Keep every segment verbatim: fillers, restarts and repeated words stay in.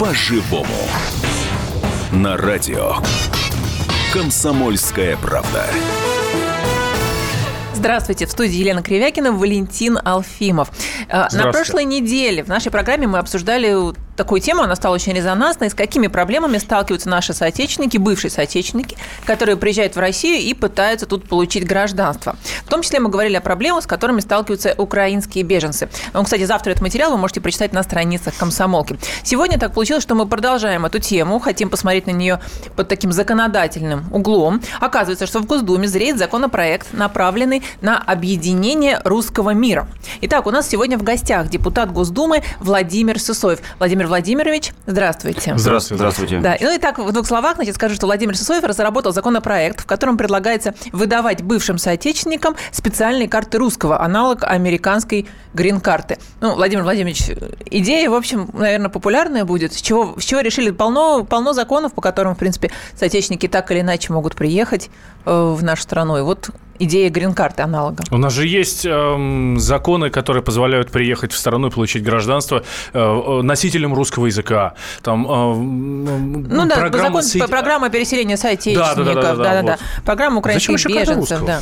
По-живому. На радио «Комсомольская правда». Здравствуйте. В студии Елена Кривякина, Валентин Алфимов. На прошлой неделе в нашей программе мы обсуждали такую тему, она стала очень резонансной. С какими проблемами сталкиваются наши соотечественники, бывшие соотечественники, которые приезжают в Россию и пытаются тут получить гражданство. В том числе мы говорили о проблемах, с которыми сталкиваются украинские беженцы. Ну, кстати, завтра этот материал вы можете прочитать на страницах «Комсомолки». Сегодня так получилось, что мы продолжаем эту тему, хотим посмотреть на нее под таким законодательным углом. Оказывается, что в Госдуме зреет законопроект, направленный на объединение русского мира. Итак, у нас сегодня в гостях депутат Госдумы Владимир Сысоев. Владимир Владимирович, здравствуйте. Здравствуйте. Здравствуйте. Да. Ну и так, в двух словах, значит, скажу, что Владимир Сысоев разработал законопроект, в котором предлагается выдавать бывшим соотечественникам специальные карты русского, аналог американской грин-карты. Ну, Владимир Владимирович, идея, в общем, наверное, популярная будет. С чего, с чего решили? Полно, полно законов, по которым, в принципе, соотечественники так или иначе могут приехать э, в нашу страну. И вот идея грин-карты аналога. У нас же есть э, законы, которые позволяют приехать в страну и получить гражданство э, носителям русского языка. Там, э, ну да, программа, закон, си... программа переселения соотечественников. Да, да, да, да, да, да, да. Вот. Программа украинских беженцев. Да.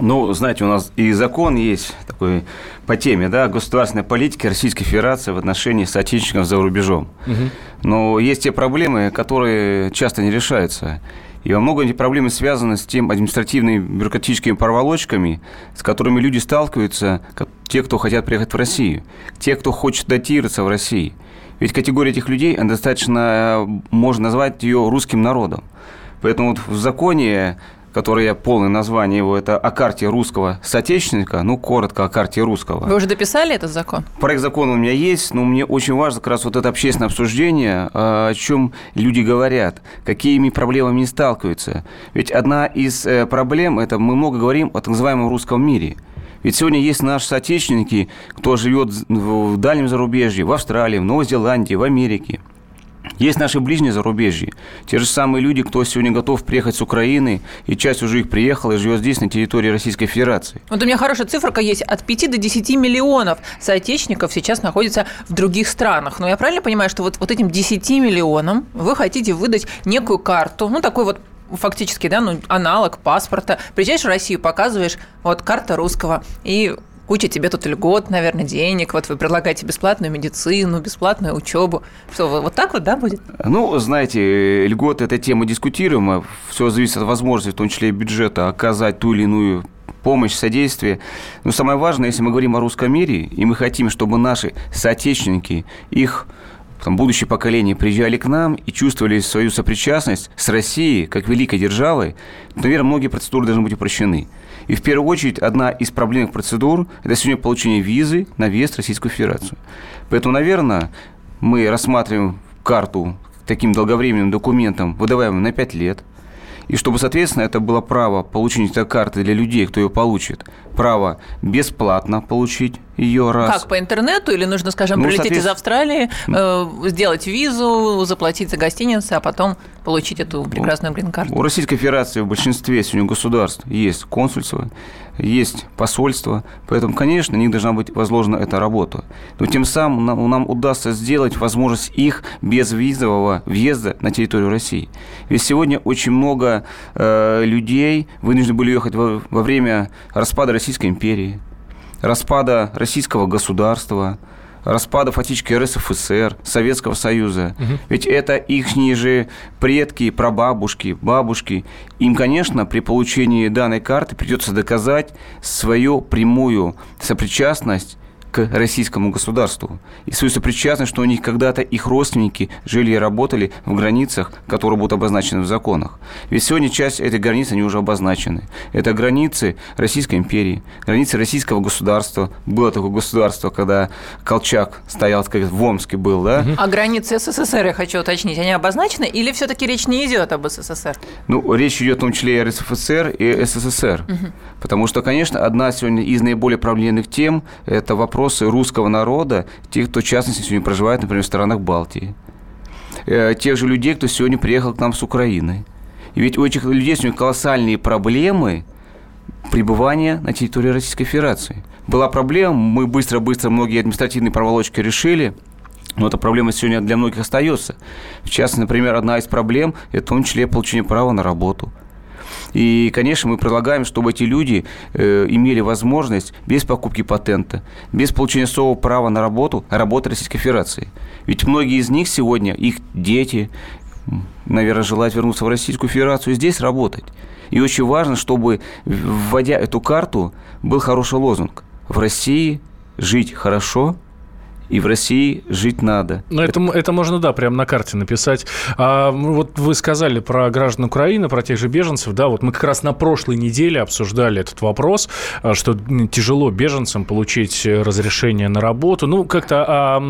Ну, знаете, у нас и закон есть такой по теме, да, государственной политики Российской Федерации в отношении соотечественников за рубежом. Угу. Но есть те проблемы, которые часто не решаются. И во многом эти проблемы связаны с теми административными бюрократическими проволочками, с которыми люди сталкиваются, те, кто хотят приехать в Россию, те, кто хочет датироваться в России. Ведь категория этих людей, она достаточно, можно назвать ее русским народом. Поэтому вот в законе, которое полное название его, это «О карте русского соотечественника», ну, коротко «О карте русского». Вы уже дописали этот закон? Проект закона у меня есть, но мне очень важно как раз вот это общественное обсуждение, о чем люди говорят, какими проблемами сталкиваются. Ведь одна из проблем – это мы много говорим о так называемом русском мире. Ведь сегодня есть наши соотечественники, кто живет в дальнем зарубежье, в Австралии, в Новой Зеландии, в Америке. Есть наши ближние зарубежья, те же самые люди, кто сегодня готов приехать с Украины, и часть уже их приехала и живет здесь, на территории Российской Федерации. Вот у меня хорошая циферка есть, от пяти до десяти миллионов соотечественников сейчас находятся в других странах. Но я правильно понимаю, что вот, вот этим десяти миллионам вы хотите выдать некую карту, ну такой вот фактически, да, ну, аналог паспорта. Приезжаешь в Россию, показываешь, вот карта русского, и куча тебе тут льгот, наверное, денег. Вот вы предлагаете бесплатную медицину, бесплатную учебу. Что, вот так вот, да, будет? Ну, знаете, льготы – это тема дискутируемая. Все зависит от возможности, в том числе и бюджета, оказать ту или иную помощь, содействие. Но самое важное, если мы говорим о русском мире, и мы хотим, чтобы наши соотечественники, их там, будущее поколение приезжали к нам и чувствовали свою сопричастность с Россией как великой державой, то, наверное, многие процедуры должны быть упрощены. И в первую очередь одна из проблемных процедур – это сегодня получение визы на въезд в Российскую Федерацию. Поэтому, наверное, мы рассматриваем карту таким долговременным документом, выдаваемым на пять лет. И чтобы, соответственно, это было право получения этой карты для людей, кто ее получит, право бесплатно получить ее раз. Как, по интернету? Или нужно, скажем, ну, прилететь соответственно... из Австралии, э, сделать визу, заплатить за гостиницу, а потом получить эту прекрасную грин-карту? У Российской Федерации в большинстве сегодня государств есть консульство, есть посольство, поэтому, конечно, на них должна быть возложена эта работа. Но тем самым нам, нам удастся сделать возможность их безвизового въезда на территорию России. Ведь сегодня очень много э, людей вынуждены были ехать во, во время распада Российской империи, распада российского государства, распада фактически эр эс эф эс эр, Советского Союза. Угу. Ведь это ихние же предки, прабабушки, бабушки. Им, конечно, при получении данной карты придется доказать свою прямую сопричастность к российскому государству и свою сопричастность, что у них когда-то их родственники жили и работали в границах, которые будут обозначены в законах. Ведь сегодня часть этой границы, они уже обозначены. Это границы Российской империи, границы российского государства. Было такое государство, когда Колчак стоял, как в Омске был, да? А границы эс эс эс эр, я хочу уточнить, они обозначены или все-таки речь не идет об эс эс эс эр? Ну, речь идет в том числе и о эр эс эф эс эр и эс эс эс эр. Угу. Потому что, конечно, одна сегодня из наиболее проблемных тем – это вопрос русского народа, тех, кто, в частности, сегодня проживает, например, в странах Балтии, тех же людей, кто сегодня приехал к нам с Украины. И ведь у этих людей сегодня колоссальные проблемы пребывания на территории Российской Федерации. Была проблема, мы быстро-быстро многие административные проволочки решили, Но эта проблема сегодня для многих остается. В частности, например, одна из проблем – это в том числе получение права на работу. И, конечно, мы предлагаем, чтобы эти люди э, имели возможность без покупки патента, без получения особого права на работу, работать в Российской Федерации. Ведь многие из них сегодня, их дети, наверное, желают вернуться в Российскую Федерацию и здесь работать. И очень важно, чтобы, вводя эту карту, был хороший лозунг: «В России жить хорошо». И в России жить надо. Но это, это можно, да, прямо на карте написать. А, вот вы сказали про граждан Украины, про тех же беженцев. Да, вот мы как раз на прошлой неделе обсуждали этот вопрос, что тяжело беженцам получить разрешение на работу, ну, как-то а,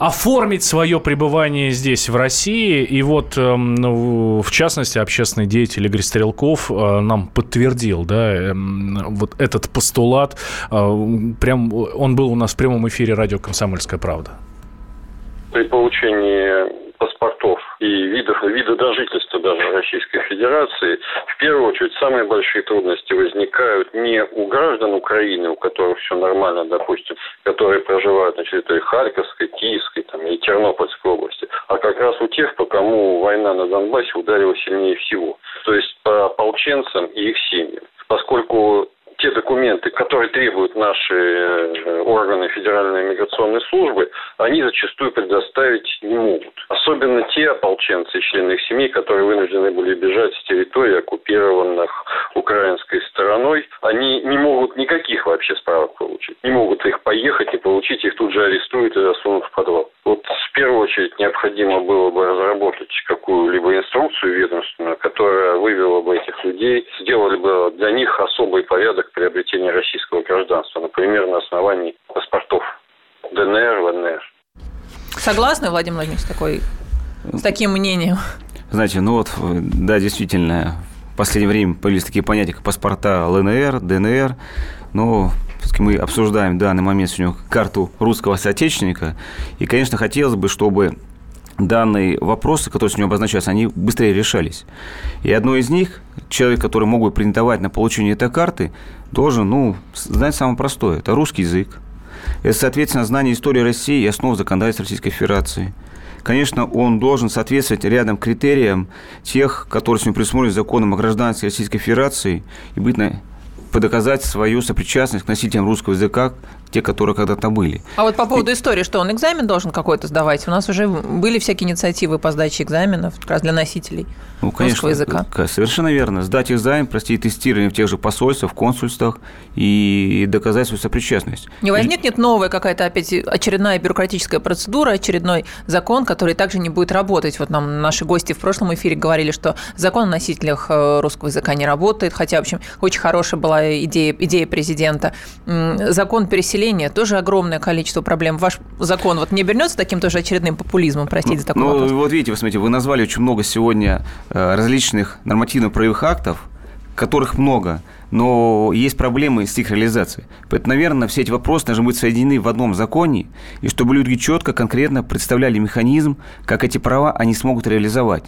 оформить свое пребывание здесь, в России. И вот, ну, в частности, общественный деятель Игорь Стрелков нам подтвердил, да, вот этот постулат. Прям, он был у нас в прямом эфире радио «Комсомольская правда». «Комсомольская правда». При получении паспортов и видов, вида на жительство даже Российской Федерации, в первую очередь, самые большие трудности возникают не у граждан Украины, у которых все нормально, допустим, которые проживают на территории Харьковской, Киевской там, и Тернопольской области, а как раз у тех, по кому война на Донбассе ударила сильнее всего. То есть по ополченцам и их семьям. Поскольку те документы, которые требуют наши органы Федеральной миграционной службы, они зачастую предоставить не могут. Особенно те ополченцы и члены их семей, которые вынуждены были бежать с территорий, оккупированных украинской стороной, они не могут никаких вообще справок получить. Не могут их поехать и получить, их тут же арестуют и засунут в подвал. Вот в первую очередь необходимо было бы разработать какую-либо инструкцию ведомственную, которая вывела бы этих людей, сделали бы для них особый порядок приобретения российского гражданства, например, на основании паспортов Дэ Эн Эр, Эл Эн Эр. Согласны, Владимир Владимирович, такой, с таким мнением? Знаете, ну вот, да, действительно, в последнее время появились такие понятия, как паспорта Эл Эн Эр, Дэ Эн Эр, но мы обсуждаем в данный момент сегодня карту русского соотечественника, и, конечно, хотелось бы, чтобы данные вопросы, которые сегодня обозначаются, они быстрее решались. И одно из них, человек, который мог бы претендовать на получение этой карты, должен, ну, знать самое простое. Это русский язык. Это, соответственно, знание истории России и основ законодательства Российской Федерации. Конечно, он должен соответствовать рядом критериям тех, которые сегодня предусмотрены законом о гражданстве Российской Федерации, и быть на... подоказать свою сопричастность к носителям русского языка, те, которые когда-то были. А вот по поводу и... истории, что он экзамен должен какой-то сдавать? У нас уже были всякие инициативы по сдаче экзаменов как раз для носителей ну, конечно, русского языка. Совершенно верно. Сдать экзамен, прости, тестирование в тех же посольствах, в консульствах и доказать свою сопричастность. Не возникнет новая какая-то опять очередная бюрократическая процедура, очередной закон, который также не будет работать. Вот нам наши гости в прошлом эфире говорили, что закон о носителях русского языка не работает, хотя, в общем, очень хорошая была Идея, идея президента. Закон переселения, тоже огромное количество проблем. Ваш закон вот не обернется таким тоже очередным популизмом, простите ну, за такой ну, вопрос? Ну, вот видите, вы смотрите, вы назвали очень много сегодня различных нормативно-правовых актов, которых много, но есть проблемы с их реализацией. Поэтому, наверное, все эти вопросы должны быть соединены в одном законе, и чтобы люди четко, конкретно представляли механизм, как эти права они смогут реализовать.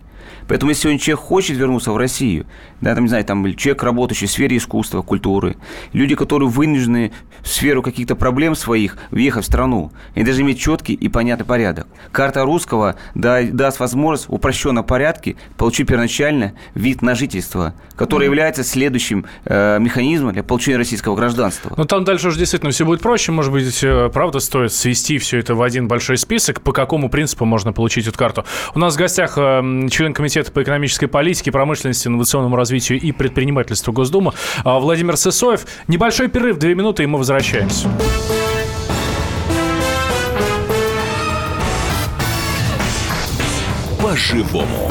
Поэтому, если сегодня человек хочет вернуться в Россию, да, там, не знаю, там человек, работающий в сфере искусства, культуры, люди, которые вынуждены в сферу каких-то проблем своих въехать в страну, они должны иметь четкий и понятный порядок. Карта русского да, даст возможность в упрощенном порядке получить первоначально вид на жительство, который mm-hmm. является следующим э, механизмом для получения российского гражданства. Но там дальше уже действительно все будет проще. Может быть, правда, стоит свести все это в один большой список, по какому принципу можно получить эту карту. У нас в гостях э, член Комитета по экономической политике, промышленности, инновационному развитию и предпринимательству Госдумы Владимир Сысоев. Небольшой перерыв, две минуты, и мы возвращаемся. По-живому.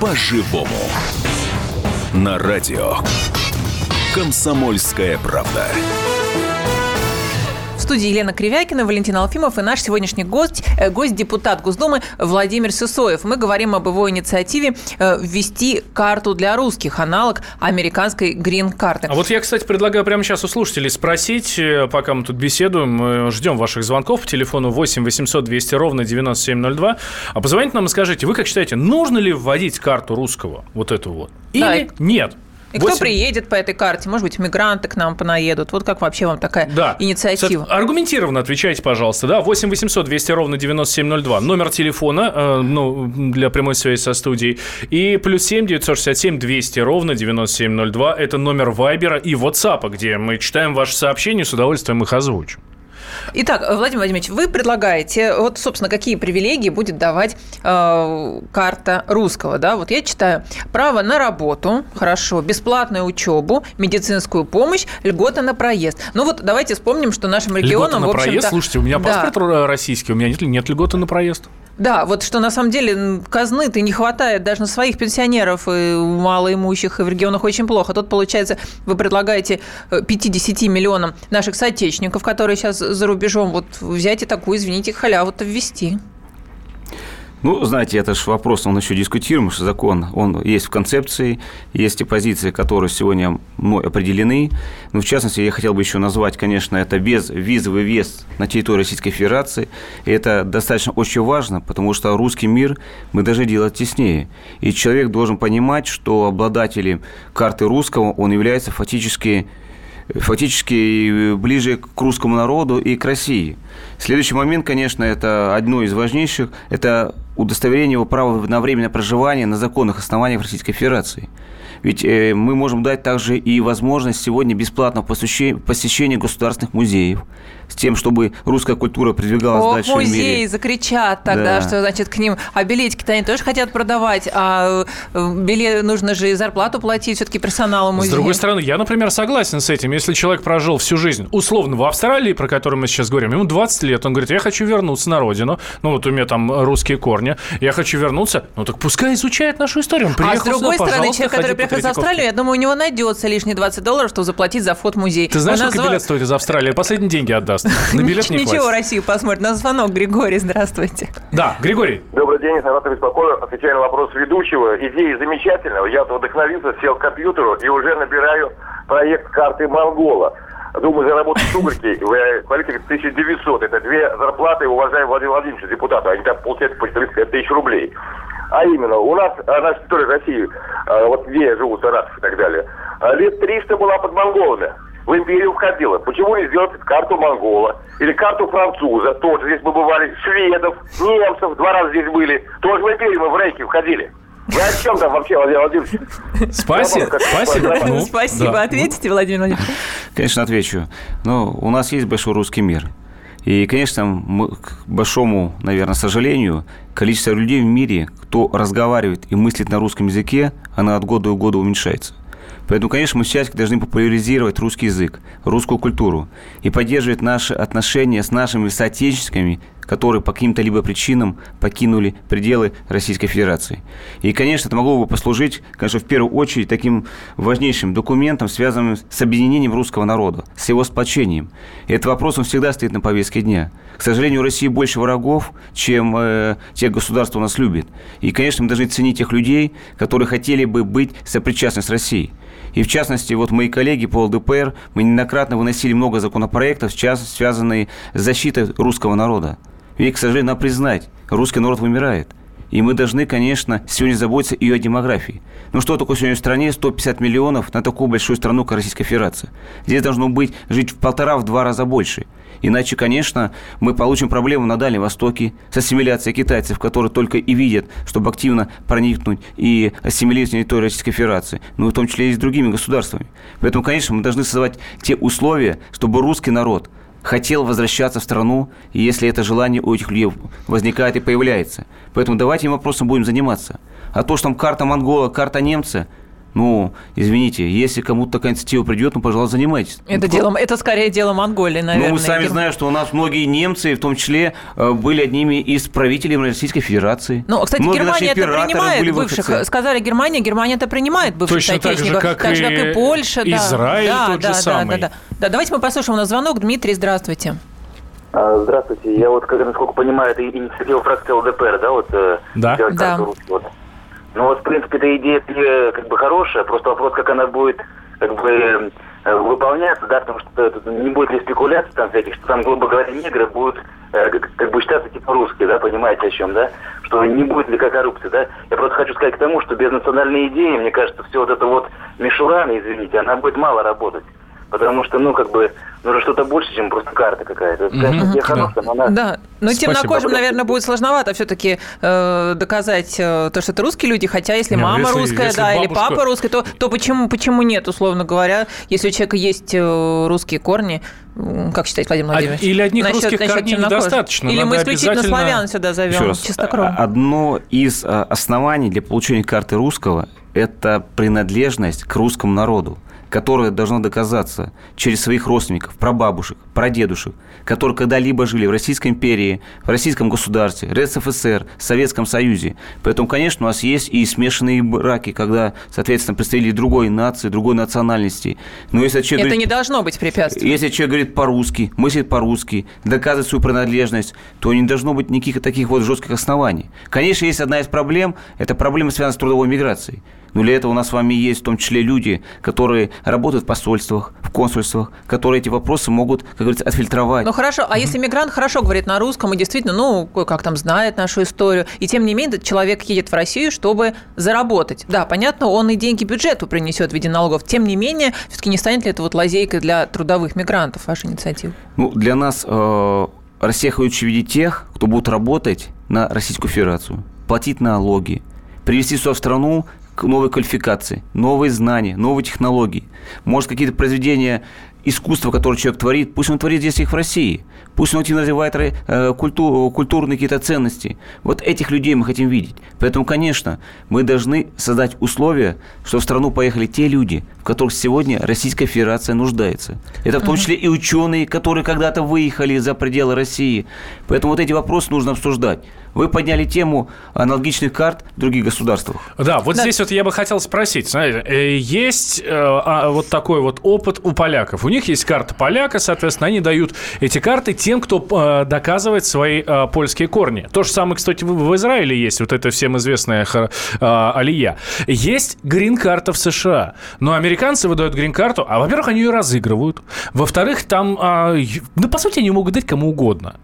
По живому. на радио «Комсомольская правда». В студии Елена Кривякина, Валентин Алфимов и наш сегодняшний гость, гость, депутат Госдумы Владимир Сысоев. Мы говорим об его инициативе ввести карту для русских, аналог американской грин-карты. А вот я, кстати, предлагаю прямо сейчас у слушателей спросить, пока мы тут беседуем, мы ждем ваших звонков по телефону восемь восемьсот двести ровно девяносто семь ноль два. А позвоните нам и скажите, вы как считаете, нужно ли вводить карту русского, вот эту вот, или да, нет? И восемь... кто приедет по этой карте? Может быть, мигранты к нам понаедут? Вот как вообще вам такая да. инициатива? Аргументированно отвечайте, пожалуйста. Да, восемь восемьсот двести ровно девяносто семь ноль два. Номер телефона э, ну, для прямой связи со студией. И плюс семь девятьсот шестьдесят семь двести ровно девяносто семь ноль два. Это номер Вайбера и WhatsApp, где мы читаем ваши сообщения, с удовольствием их озвучим. Итак, Владимир Владимирович, вы предлагаете, вот, собственно, какие привилегии будет давать э, карта русского, да? Вот я читаю. Право на работу, хорошо, бесплатную учебу, медицинскую помощь, льгота на проезд. Ну вот давайте вспомним, что нашим регионам, в общем-то... Льгота на проезд? Слушайте, у меня паспорт да. российский, у меня нет, нет льготы на проезд. Да, вот что на самом деле казны-то не хватает даже на своих пенсионеров, и малоимущих, и в регионах очень плохо. Тут, получается, вы предлагаете пятидесяти миллионам наших соотечественников, которые сейчас за рубежом, вот взять и такую, извините, халяву-то ввести. Ну, знаете, это же вопрос, он еще дискутируем, что закон, он есть в концепции, есть и позиции, которые сегодня мной определены. Но, в частности, я хотел бы еще назвать, конечно, это безвизовый въезд на территорию Российской Федерации. И это достаточно очень важно, потому что русский мир мы должны делать теснее. И человек должен понимать, что обладатели карты русского, он является фактически... фактически ближе к русскому народу и к России. Следующий момент, конечно, это одно из важнейших, это удостоверение его права на временное проживание на законных основаниях Российской Федерации. Ведь мы можем дать также и возможность сегодня бесплатного посещения государственных музеев, с тем, чтобы русская культура продвигалась О, дальше в мире. Музеи закричат тогда, да. что, значит, к ним... А билетики-то они тоже хотят продавать, а билет, нужно же и зарплату платить все-таки персоналу музея. С другой стороны, я, например, согласен с этим. Если человек прожил всю жизнь, условно, в Австралии, про которую мы сейчас говорим, ему двадцать лет, он говорит, я хочу вернуться на родину, ну вот у меня там русские корни, я хочу вернуться, ну так пускай изучает нашу историю. Он приехал а с другой сюда, стороны, человек, который приехал из Австралии, я думаю, у него найдется лишние двадцать долларов, чтобы заплатить за вход в музей. Ты знаешь, сколько билет стоит из Австралии? Последние деньги отдаст. На билет не хватит. Ничего, Россию посмотрит. На звонок Григорий, здравствуйте. Да, Григорий. Добрый день, Сарат Беспокоев. Отвечаю на вопрос ведущего. Идея замечательная. Я вдохновился, сел к компьютеру и уже набираю проект карты Монгола. Думаю, заработать сугорки, политика тысяча девятьсот. Это две зарплаты, уважаемый Владимир Владимирович, депутату. Они там получают по четыреста тысяч рублей. А именно, у нас, на территории России, вот где я живу, Саратов и так далее, лет триста была под монголами. В империю входила. Почему не сделать карту монгола? Или карту француза? Тоже здесь мы бывали. Шведов, немцев. Два раза здесь были. Тоже в империю мы в Рейхе входили. Вы о чем там вообще, Владимир Владимирович? Спасибо. Спасибо. Спасибо. Ответите, Владимир Владимирович? Конечно, отвечу. Но у нас есть большой русский мир. И, конечно, мы, к большому, наверное, сожалению, количество людей в мире, кто разговаривает и мыслит на русском языке, оно от года к году уменьшается. Поэтому, конечно, мы сейчас должны популяризировать русский язык, русскую культуру и поддерживать наши отношения с нашими соотечественниками, которые по каким-то либо причинам покинули пределы Российской Федерации. И, конечно, это могло бы послужить, конечно, в первую очередь таким важнейшим документом, связанным с объединением русского народа, с его сплочением. И этот вопрос, он всегда стоит на повестке дня. К сожалению, у России больше врагов, чем э, те государства нас любят. И, конечно, мы должны ценить тех людей, которые хотели бы быть сопричастны с Россией. И, в частности, вот мои коллеги по ЛДПР, мы неоднократно выносили много законопроектов, в частности, связанные с защитой русского народа. Ведь, к сожалению, надо признать, русский народ вымирает. И мы должны, конечно, сегодня заботиться и о демографии. Ну что такое сегодня в стране сто пятьдесят миллионов на такую большую страну, как Российская Федерация? Здесь должно быть жить в полтора-в два раза больше. Иначе, конечно, мы получим проблему на Дальнем Востоке с ассимиляцией китайцев, которые только и видят, чтобы активно проникнуть и ассимилировать на территорию Российской Федерации, ну, в том числе и с другими государствами. Поэтому, конечно, мы должны создавать те условия, чтобы русский народ хотел возвращаться в страну, если это желание у этих людей возникает и появляется. Поэтому давайте этим вопросом будем заниматься. А то, что там карта монгола, карта немца, Ну, извините, если кому-то такая инициатива придет, ну, пожалуйста, занимайтесь. Это, ну, дело, это скорее дело Монголии, наверное. Ну, мы сами знаем, что у нас многие немцы, в том числе, были одними из правителей Российской Федерации. Ну, кстати, многие Германия это принимает бывших. Выходцы. Сказали, Германия, Германия это принимает бывших точно соотечественников. Так же, как, так же, как и, и Польша. Да. Израиль да, тот да, же да, самый. Да, да, да. Да, давайте мы послушаем. У нас звонок. Дмитрий, здравствуйте. Здравствуйте. Я вот, насколько понимаю, это инициатива фракции ЛДПР, да? Вот, да. Да. Вот. Ну вот, в принципе, эта идея как бы хорошая, просто вопрос, как она будет как бы выполняться, да, потому что не будет ли спекуляций там всяких, что там, грубо говоря, негры будут как бы считаться типа русские, да, понимаете, о чем, да, что не будет ли какая коррупция, да. Я просто хочу сказать к тому, что без национальной идеи, мне кажется, все вот это вот мишура, извините, она будет мало работать. Потому что, ну, как бы, нужно что-то больше, чем просто карта какая-то. Это, конечно, mm-hmm. хорошая, но она... Да, но Спасибо. темнокожим, наверное, будет сложновато все-таки э, доказать э, то, что это русские люди, хотя если нет, мама если, русская, если да, бабушка... или папа русский, то, то почему, почему нет, условно говоря, если у человека есть русские корни, как считаете, Владимир Владимирович? А, или одних насчет, русских насчет корней недостаточно. Или мы исключительно обязательно... славян сюда зовем, чистокровно. Одно из оснований для получения карты русского – это принадлежность к русскому народу, которое должно доказаться через своих родственников, прабабушек, прадедушек, которые когда-либо жили в Российской империи, в Российском государстве, эр эс эф эс эр, Советском Союзе. Поэтому, конечно, у нас есть и смешанные браки, когда, соответственно, представители другой нации, другой национальности. Но если человек Это говорит, не должно быть препятствием. Если человек говорит по-русски, мыслит по-русски, доказывает свою принадлежность, то не должно быть никаких таких вот жестких оснований. Конечно, есть одна из проблем, это проблема, связанная с трудовой миграцией. Но для этого у нас с вами есть в том числе люди, которые работают в посольствах, в консульствах, которые эти вопросы могут, как говорится, отфильтровать. Ну хорошо, а mm-hmm. если мигрант хорошо говорит на русском и действительно, ну, как там, знает нашу историю, и тем не менее человек едет в Россию, чтобы заработать. Да, понятно, он и деньги бюджету принесет в виде налогов. Тем не менее, все-таки не станет ли это вот лазейкой для трудовых мигрантов, ваша инициатива? Ну, для нас э, Россия хочет видеть тех, кто будет работать на Российскую Федерацию, платить налоги, привести сюда в страну новые квалификации, новые знания, новые технологии. Может, какие-то произведения искусства, которые человек творит, пусть он творит здесь их в России, пусть он активно развивает э, культу, культурные какие-то ценности. Вот этих людей мы хотим видеть. Поэтому, конечно, мы должны создать условия, чтобы в страну поехали те люди, в которых сегодня Российская Федерация нуждается. Это в том числе и ученые, которые когда-то выехали за пределы России. Поэтому вот эти вопросы нужно обсуждать. Вы подняли тему аналогичных карт в других государствах. Да, вот да. здесь вот я бы хотел спросить. Знаете, есть э, вот такой вот опыт у поляков. У них есть карта поляка, соответственно, они дают эти карты тем, кто э, доказывает свои э, польские корни. То же самое, кстати, в, в Израиле есть, вот это всем известная э, алия. Есть грин-карта в США, но американцы выдают грин-карту, а, во-первых, они ее разыгрывают, во-вторых, там, э, да, по сути, они могут дать кому угодно.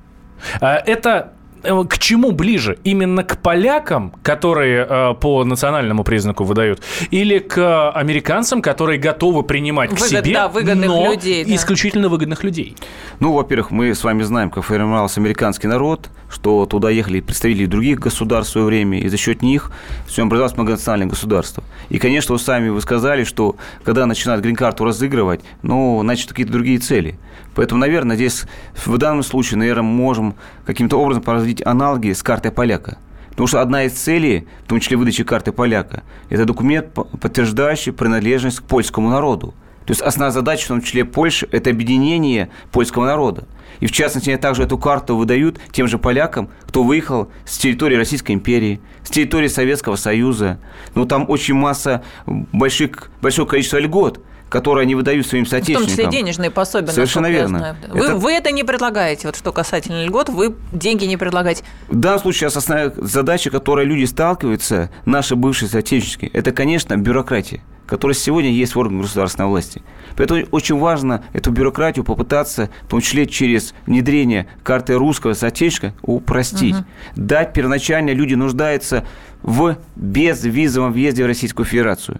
Э, это... К чему ближе? Именно к полякам, которые э, по национальному признаку выдают, или к американцам, которые готовы принимать Выгод, к себе, да, выгодных но людей, да. исключительно выгодных людей? Ну, во-первых, мы с вами знаем, как формировался американский народ, что туда ехали представители других государств в свое время, и за счет них все образовалось многонациональное государство. И, конечно, вы сами вы сказали, что когда начинают грин-карту разыгрывать, ну, значит, какие-то другие цели. Поэтому, наверное, здесь в данном случае, наверное, мы можем каким-то образом развить аналоги с картой поляка. Потому что одна из целей, в том числе выдачи карты поляка, это документ, подтверждающий принадлежность к польскому народу. То есть основная задача, в том числе Польши, это объединение польского народа. И, в частности, они также эту карту выдают тем же полякам, кто выехал с территории Российской империи, с территории Советского Союза. Ну, там очень масса, больших, большое количество льгот, которые они выдают своим соотечественникам. В том числе денежные пособия. Совершенно верно. Вы это... вы это не предлагаете, вот что касательно льгот, вы деньги не предлагаете. В данном случае основная задача, с которой люди сталкиваются, наши бывшие соотечественники, это, конечно, бюрократия, которая сегодня есть в органах государственной власти. Поэтому очень важно эту бюрократию попытаться, в том числе через внедрение карты русского соотечественника, упростить, угу. дать первоначально, люди нуждаются в безвизовом въезде в Российскую Федерацию.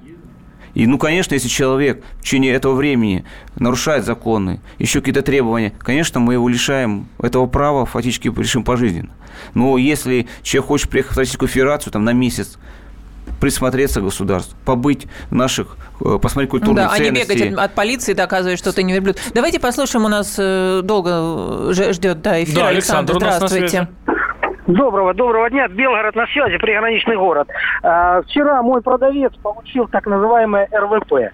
И, ну, конечно, если человек в течение этого времени нарушает законы, еще какие-то требования, конечно, мы его лишаем этого права, фактически лишим пожизненно. Но если человек хочет приехать в Российскую Федерацию там, на месяц, присмотреться к государству, побыть наших, посмотреть культурные да, ценности. Да, а не бегать от полиции, доказывая, что ты не верблюд. Давайте послушаем, у нас долго ждет да, эфир. Да, Александр, Александр, здравствуйте. Доброго, доброго дня. Белгород на связи, приграничный город. Э, вчера мой продавец получил так называемое эр вэ пэ.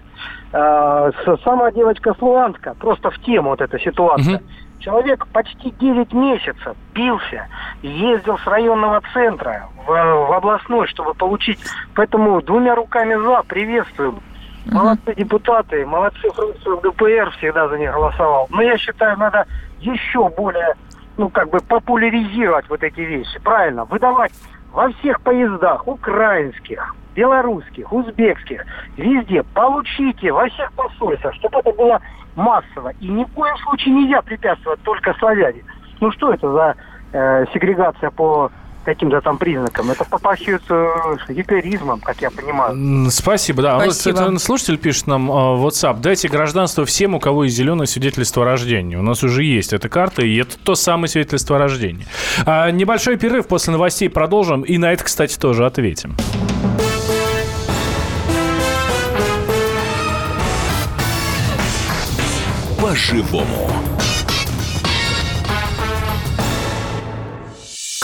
Э, сама девочка с Луганска, просто в тему вот эта ситуация. Угу. Человек почти девять месяцев бился, ездил с районного центра в, в областной, чтобы получить. Поэтому двумя руками за приветствую. Молодцы депутаты, молодцы фракцию ЛДПР, всегда за них голосовал. Но я считаю, надо еще более... ну, как бы популяризировать вот эти вещи, правильно, выдавать во всех поездах, украинских, белорусских, узбекских, везде, получите во всех посольствах, чтобы это было массово. И ни в коем случае нельзя препятствовать только славяне. Ну, что это за э, сегрегация по... каким-то там признаком. Это попахивает гиперизмом, как я понимаю. Спасибо, да. Спасибо. Вот, это слушатель пишет нам в WhatsApp. Дайте гражданство всем, у кого есть зеленое свидетельство о рождении. У нас уже есть эта карта, и это то самое свидетельство о рождении. А, небольшой перерыв, после новостей продолжим. И на это, кстати, тоже ответим. По-живому.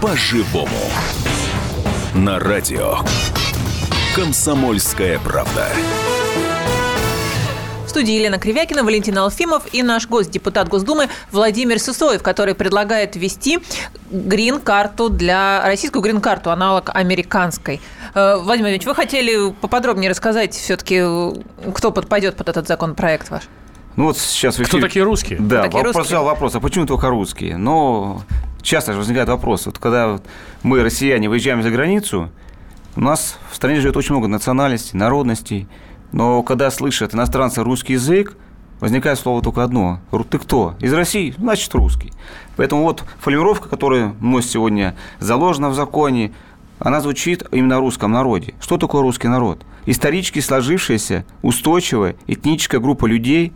По-живому. На радио «Комсомольская правда». В студии Елена Кривякина, Валентин Алфимов и наш гость, депутат Госдумы Владимир Сысоев, который предлагает ввести грин-карту для... российскую грин-карту, аналог американской. Владимир Владимирович, вы хотели поподробнее рассказать все-таки, кто подпадет под этот законопроект ваш? Ну вот сейчас в эфире... Кто такие русские? Да, такие вопрос, русские? Вопрос, а почему только русские? Но часто же возникает вопрос, вот когда мы, россияне, выезжаем за границу, у нас в стране живет очень много национальностей, народностей, но когда слышат иностранцы русский язык, возникает слово только одно. Ты кто? Из России? Значит, русский. Поэтому вот формулировка, которая у нас сегодня заложена в законе, она звучит именно о русском народе. Что такое русский народ? Исторически сложившаяся, устойчивая этническая группа людей,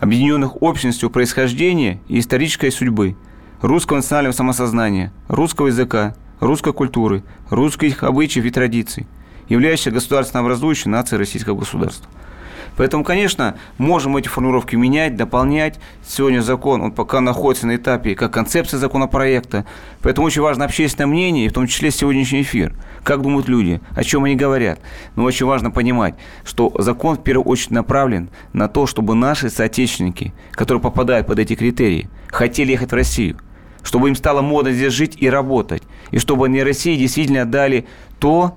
объединенных общностью происхождения и исторической судьбы, русского национального самосознания, русского языка, русской культуры, русских обычаев и традиций, являющихся государственно образующей нацией российского государства. Поэтому, конечно, можем эти формулировки менять, дополнять. Сегодня закон, он пока находится на этапе как концепция законопроекта. Поэтому очень важно общественное мнение, и в том числе сегодняшний эфир. Как думают люди, о чем они говорят. Но очень важно понимать, что закон в первую очередь направлен на то, чтобы наши соотечественники, которые попадают под эти критерии, хотели ехать в Россию. Чтобы им стало модно здесь жить и работать. И чтобы они России действительно дали то,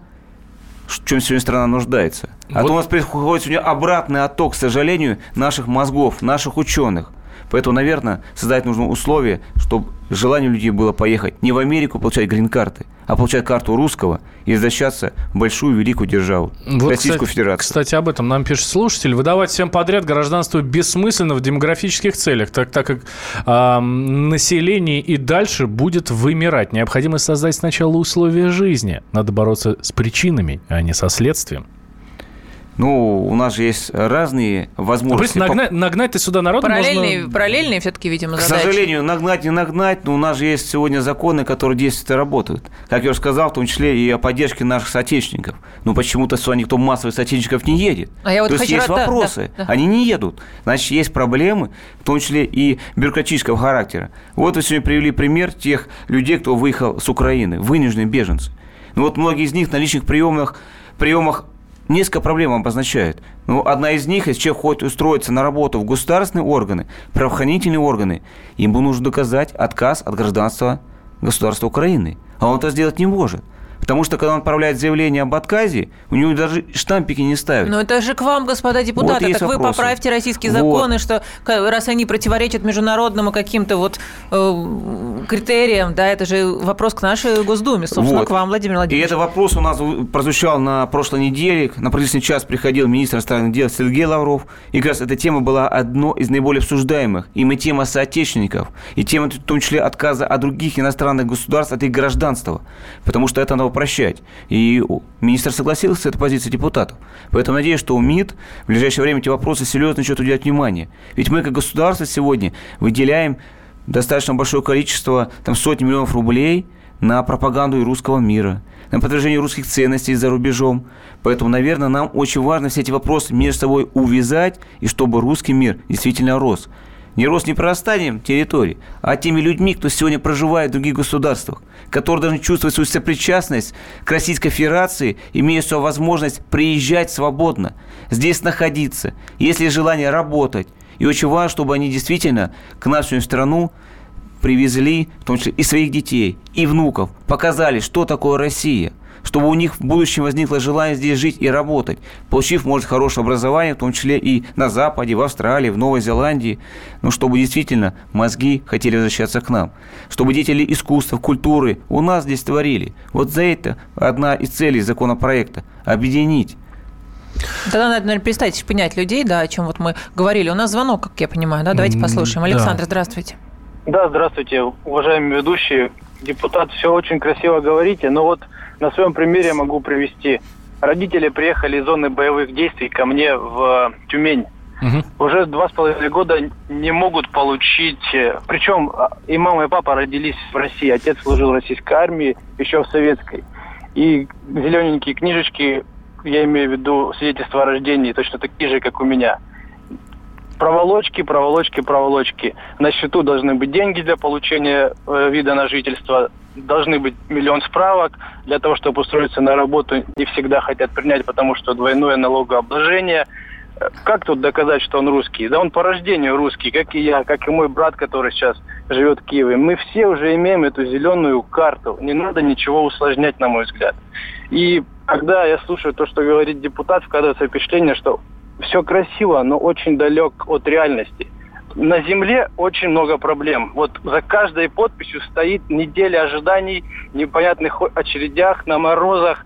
в чем сегодня страна нуждается. А вот. То у нас происходит сегодня обратный отток, к сожалению, наших мозгов, наших ученых. Поэтому, наверное, создать нужно условия, чтобы желание людей было поехать не в Америку получать грин-карты, а получать карту русского и защищаться в большую великую державу, вот, Российскую кстати, Федерацию. Кстати, об этом нам пишет слушатель. Выдавать всем подряд гражданство бессмысленно в демографических целях, так, так как э, население и дальше будет вымирать. Необходимо создать сначала условия жизни. Надо бороться с причинами, а не со следствием. Ну, у нас же есть разные возможности. Ну, нагнать, нагнать-то сюда народу параллельные, можно... Параллельные все-таки, видимо, задачи. К сожалению, нагнать, не нагнать, но у нас же есть сегодня законы, которые действуют и работают. Как я уже сказал, в том числе и о поддержке наших соотечественников. Но почему-то сюда никто массовых соотечественников не едет. А я вот То хочу... есть есть вопросы, да, да. Они не едут. Значит, есть проблемы, в том числе и бюрократического характера. Вот вы сегодня привели пример тех людей, кто выехал с Украины, вынужденные беженцы. Ну, вот многие из них на личных приемах, приемах несколько проблем обозначают. Ну, одна из них, если человек хочет устроиться на работу в государственные органы, правоохранительные органы, ему нужно доказать отказ от гражданства государства Украины. А он это сделать не может. Потому что, когда он отправляет заявление об отказе, у него даже штампики не ставят. Но это же к вам, господа депутаты. Вот так вопросы. Вы поправьте российские законы, вот. Что раз они противоречат международному каким-то вот э, критериям, да, это же вопрос к нашей Госдуме, собственно, вот. К вам, Владимир Владимирович. И этот вопрос у нас прозвучал на прошлой неделе. На правительственный час приходил министр иностранных дел Сергей Лавров. И как раз эта тема была одной из наиболее обсуждаемых. Именно тема соотечественников. И тема, в том числе, отказа от других иностранных государств, от их гражданства. Потому что это надо упрощать. И министр согласился с этой позицией депутатов. Поэтому надеюсь, что МИД в ближайшее время эти вопросы серьезно начнет уделять внимание. Ведь мы, как государство, сегодня выделяем достаточно большое количество, там, сотни миллионов рублей на пропаганду русского мира, на продвижение русских ценностей за рубежом. Поэтому, наверное, нам очень важно все эти вопросы между собой увязать, и чтобы русский мир действительно рос. Не рос не прорастанием территории, а теми людьми, кто сегодня проживает в других государствах, которые должны чувствовать свою сопричастность к Российской Федерации, имея свою возможность приезжать свободно, здесь находиться, если желание работать. И очень важно, чтобы они действительно к нашей страну привезли, в том числе и своих детей, и внуков, показали, что такое Россия, чтобы у них в будущем возникло желание здесь жить и работать, получив, может, хорошее образование, в том числе и на Западе, в Австралии, в Новой Зеландии, но чтобы действительно мозги хотели возвращаться к нам, чтобы деятели искусства, культуры у нас здесь творили. Вот за это одна из целей законопроекта – объединить. Тогда надо, наверное, перестать шпынять людей, да, о чем вот мы говорили. У нас звонок, как я понимаю, да? Давайте послушаем. Александр, да. Здравствуйте. Да, здравствуйте, уважаемые ведущие. Депутат, все очень красиво говорите, но вот на своем примере я могу привести. Родители приехали из зоны боевых действий ко мне в Тюмень. Угу. Уже два с половиной года не могут получить... Причем и мама, и папа родились в России. Отец служил в российской армии, еще в советской. И зелененькие книжечки, я имею в виду свидетельства о рождении, точно такие же, как у меня. Проволочки, проволочки, проволочки. На счету должны быть деньги для получения э, вида на жительство, должны быть миллион справок. Для того, чтобы устроиться на работу, не всегда хотят принять, потому что двойное налогообложение. Как тут доказать, что он русский? Да он по рождению русский, как и я, как и мой брат, который сейчас живет в Киеве. Мы все уже имеем эту зеленую карту. Не надо ничего усложнять, на мой взгляд. И когда я слушаю то, что говорит депутат, складывается впечатление, что все красиво, но очень далек от реальности. На земле очень много проблем. Вот за каждой подписью стоит неделя ожиданий, непонятных очередях, на морозах.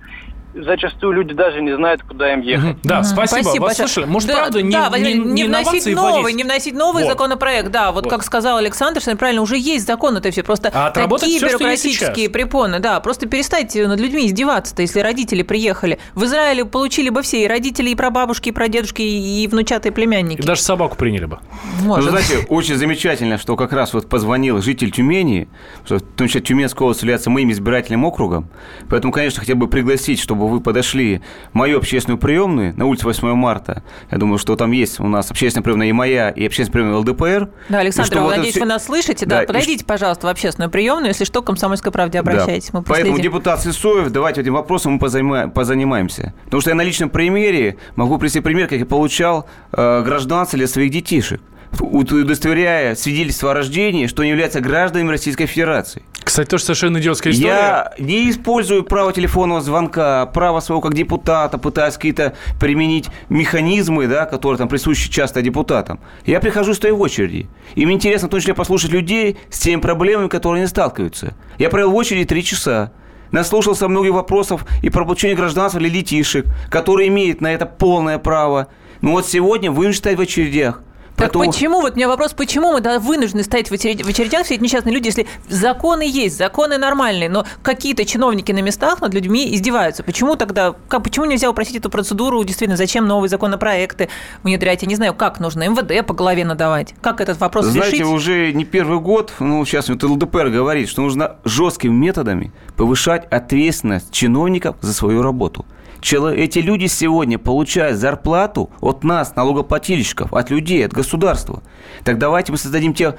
Зачастую люди даже не знают, куда им ехать. Да, спасибо. спасибо вас слышали. Может, да, правда, не, да, не, не, не вносить новый, не вносить новый вот. законопроект. Да, вот, вот как сказал Александр, что правильно, уже есть закон, это все просто а такие все, бюрократические препоны. Да, просто перестайте над людьми издеваться-то, если родители приехали. В Израиле получили бы все, и родители, и прабабушки, и прадедушки, и внучатые племянники. И даже собаку приняли бы. Может. Ну, знаете, очень замечательно, что как раз вот позвонил житель Тюмени, в том числе Тюменского области является моим избирательным округом, поэтому, конечно, хотел бы пригласить, чтобы вы подошли в мою общественную приемную на улице восьмого марта. Я думаю, что там есть у нас общественная приемная и моя, и общественная приемная ЛДПР. Да, Александр, вот надеюсь, все... вы нас слышите. Да, да, подойдите, и... пожалуйста, в общественную приемную. Если что, к «Комсомольской правде» обращайтесь. Да. Мы поэтому, депутат Сысоев, давайте этим вопросом мы позайма... позанимаемся. Потому что я на личном примере могу привести пример, как я получал э, гражданство для своих детишек, удостоверяя свидетельство о рождении, что они являются гражданами Российской Федерации. Кстати, тоже совершенно идиотская история. Я не использую право телефонного звонка, право своего как депутата, пытаюсь какие-то применить механизмы, да, которые там присущи часто депутатам. Я прихожу, стою в очереди. И мне интересно, в том числе, послушать людей с теми проблемами, которые они сталкиваются. Я провел в очереди три часа. Наслушался многих вопросов и про получение гражданства для детишек, которые имеют на это полное право. Но вот сегодня вы вынуждены в очередях. Так Потом... почему, вот у меня вопрос, почему мы да, вынуждены стоять в очередях, в очередях все эти несчастные люди, если законы есть, законы нормальные, но какие-то чиновники на местах над людьми издеваются? Почему тогда, как, почему нельзя упростить эту процедуру, действительно, зачем новые законопроекты внедрять? Я не знаю, как нужно МВД по голове надавать, как этот вопрос Знаете, решить? Знаете, уже не первый год, ну, сейчас вот ЛДПР говорит, что нужно жесткими методами повышать ответственность чиновников за свою работу. Эти люди сегодня получают зарплату от нас, налогоплательщиков, от людей, от государства. Так давайте мы создадим те,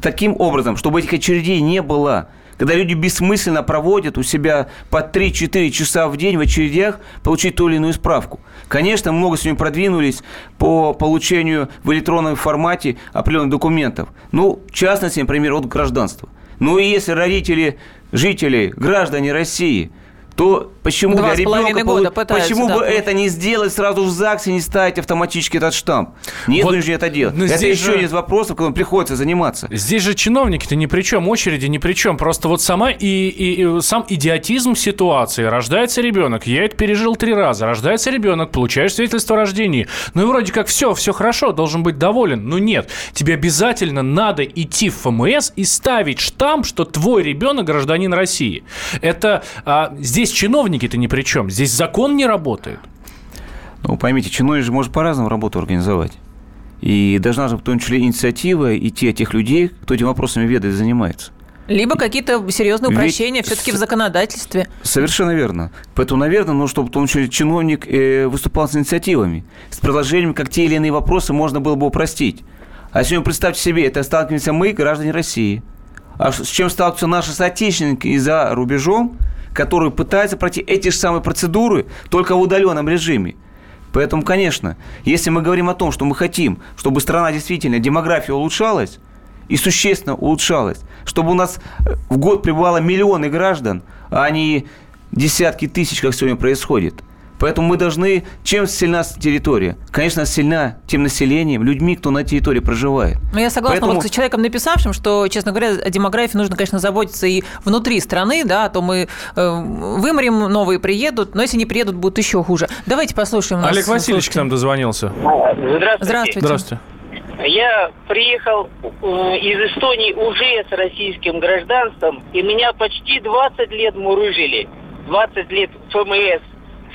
таким образом, чтобы этих очередей не было. Когда люди бессмысленно проводят у себя по три-четыре часа в день в очередях получить ту или иную справку. Конечно, много сегодня продвинулись по получению в электронном формате определенных документов. Ну, в частности, например, от гражданства. Ну и если родители, жители, граждане России... то почему для ребенка будут, почему да, бы да. это не сделать, сразу в ЗАГСе не ставить автоматически этот штамп? Нет, вот, нужно это делать. Это же... еще есть вопросы, которым приходится заниматься. Здесь же чиновники-то ни при чем, очереди ни при чем. Просто вот сама и, и, и сам идиотизм ситуации. Рождается ребенок, я это пережил три раза. Рождается ребенок, получаешь свидетельство о рождении. Ну и вроде как все, все хорошо, должен быть доволен. Но нет, тебе обязательно надо идти в эф эм эс и ставить штамп, что твой ребенок гражданин России. Это а, здесь Здесь чиновники-то ни при чем. Здесь закон не работает. Ну, поймите, чиновник же может по-разному работу организовать. И должна же в том числе инициатива идти от тех людей, кто этим вопросами ведает и занимается. Либо какие-то серьезные упрощения ведь все-таки в законодательстве. Совершенно верно. Поэтому, наверное, ну, чтобы в том числе чиновник выступал с инициативами, с предложениями, как те или иные вопросы можно было бы упростить. А сегодня представьте себе, это сталкиваемся мы, граждане России. А с чем сталкиваются наши соотечественники за рубежом, которые пытаются пройти эти же самые процедуры, только в удаленном режиме. Поэтому, конечно, если мы говорим о том, что мы хотим, чтобы страна действительно, демография улучшалась и существенно улучшалась, чтобы у нас в год прибывало миллионы граждан, а не десятки тысяч, как сегодня происходит. Поэтому мы должны... Чем сильна территория? Конечно, сильна тем населением, людьми, кто на территории проживает. Но я согласна Поэтому... вот с человеком, написавшим, что, честно говоря, о демографии нужно, конечно, заботиться и внутри страны, да, а то мы э, вымрем, новые приедут, но если не приедут, будет еще хуже. Давайте послушаем нас. Олег Васильевич к нам дозвонился. Здравствуйте. Здравствуйте. Здравствуйте. Я приехал из Эстонии уже с российским гражданством, и меня почти двадцать лет мурыжили. двадцать лет эф эм эс.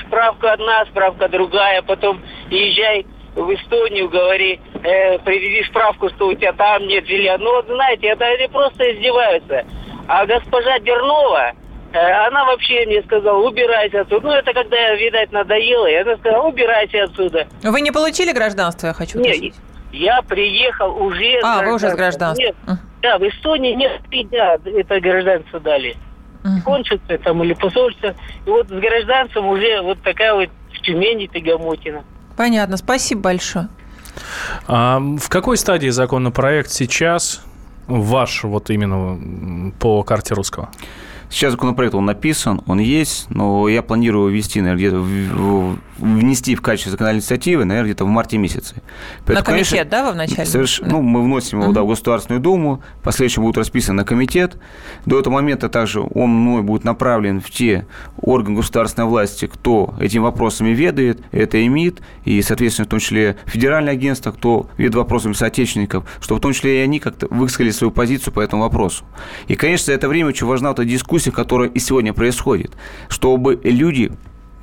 Справка одна, справка другая, потом езжай в Эстонию, говори, э, привези справку, что у тебя там нет жилья. Ну вот знаете, это они просто издеваются. А госпожа Дернова, э, она вообще мне сказала, убирайся отсюда. Ну это когда, видать, надоело, и она сказала, убирайся отсюда. Вы не получили гражданство, я хочу сказать? Нет, я приехал уже... А, вы уже с гражданством. Нет, да, в Эстонии нет, да, это гражданство дали. Кончится там или посольство. И вот с гражданцем уже вот такая вот в Тюмени тягомотина. Понятно. Спасибо большое. А в какой стадии законопроект сейчас ваш, вот именно по карте русского? Сейчас законопроект, он написан, он есть, но я планирую ввести, наверное, где-то в, внести в качестве законодательной инициативы, наверное, где-то в марте месяце. Поэтому, на комитет, конечно, да, вы вначале? Соверш... Да. Ну, мы вносим его, uh-huh. да, в Государственную Думу, последующие будут расписаны на комитет. До этого момента также он мной будет направлен в те органы государственной власти, кто этими вопросами ведает, это и МИД, и, соответственно, в том числе федеральное агентство, кто ведет вопросами соотечественников, чтобы в том числе и они как-то высказали свою позицию по этому вопросу. И, конечно, за это время очень важна эта дискуссия, которая и сегодня происходит, чтобы люди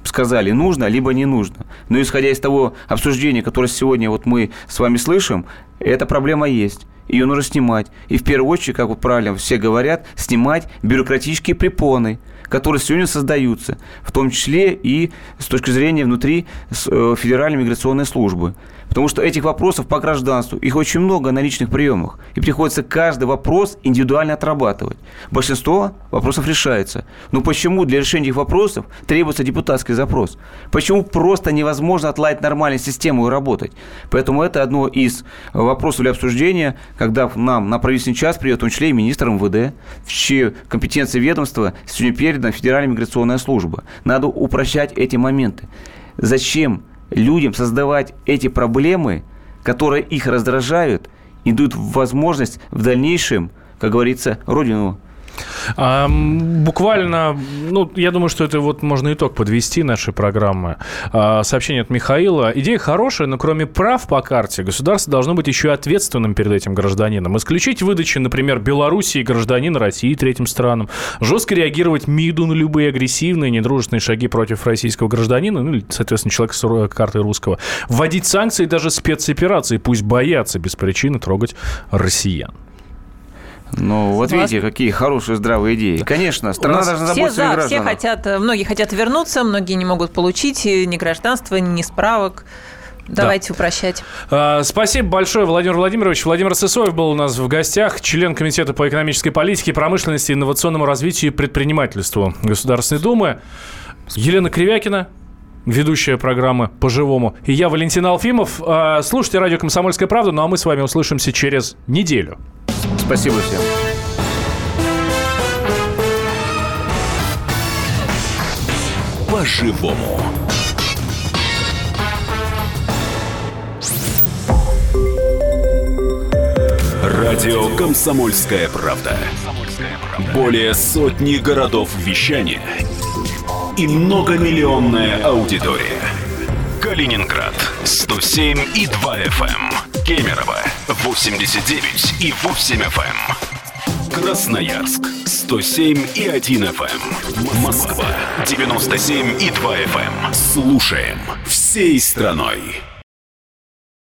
сказали, нужно, либо не нужно. Но исходя из того обсуждения, которое сегодня вот мы с вами слышим, эта проблема есть. Ее нужно снимать. И в первую очередь, как вот правильно все говорят, снимать бюрократические препоны, которые сегодня создаются, в том числе и с точки зрения внутри Федеральной миграционной службы. Потому что этих вопросов по гражданству, их очень много на личных приемах. И приходится каждый вопрос индивидуально отрабатывать. Большинство вопросов решается. Но почему для решения этих вопросов требуется депутатский запрос? Почему просто невозможно отладить нормальную систему и работать? Поэтому это одно из вопросов для обсуждения, когда нам на правительственный час придет, в том числе и министр МВД, в чьи компетенции ведомства сегодня передана Федеральная миграционная служба. Надо упрощать эти моменты. Зачем людям создавать эти проблемы, которые их раздражают, и дают возможность в дальнейшем, как говорится, родину? А, буквально, ну, я думаю, что это вот можно итог подвести нашей программы. А, сообщение от Михаила. Идея хорошая, но кроме прав по карте, государство должно быть еще и ответственным перед этим гражданином. Исключить выдачи, например, Белоруссии гражданина России третьим странам. Жестко реагировать МИДу на любые агрессивные, недружественные шаги против российского гражданина, ну, или, соответственно, человека с картой русского. Вводить санкции даже спецоперации. Пусть боятся без причины трогать россиян. Ну, вот видите, какие хорошие, здравые идеи. Конечно, страна должна заботиться о гражданах. Все хотят, многие хотят вернуться, многие не могут получить ни гражданства, ни справок. Давайте да. упрощать. А, спасибо большое, Владимир Владимирович. Владимир Сысоев был у нас в гостях, член Комитета по экономической политике, промышленности, инновационному развитию и предпринимательству Государственной Думы. Елена Кривякина, ведущая программы «По живому». И я, Валентин Алфимов. Слушайте радио «Комсомольская правда». Ну, а мы с вами услышимся через неделю. Спасибо всем. По живому. Радио «Комсомольская правда». Более сотни городов вещания и многомиллионная аудитория. Калининград сто семь и два эф эм, Кемерово восемьдесят девять и восемь эф эм, Красноярск сто семь и один эф эм, Москва девяносто семь и два эф эм. Слушаем всей страной.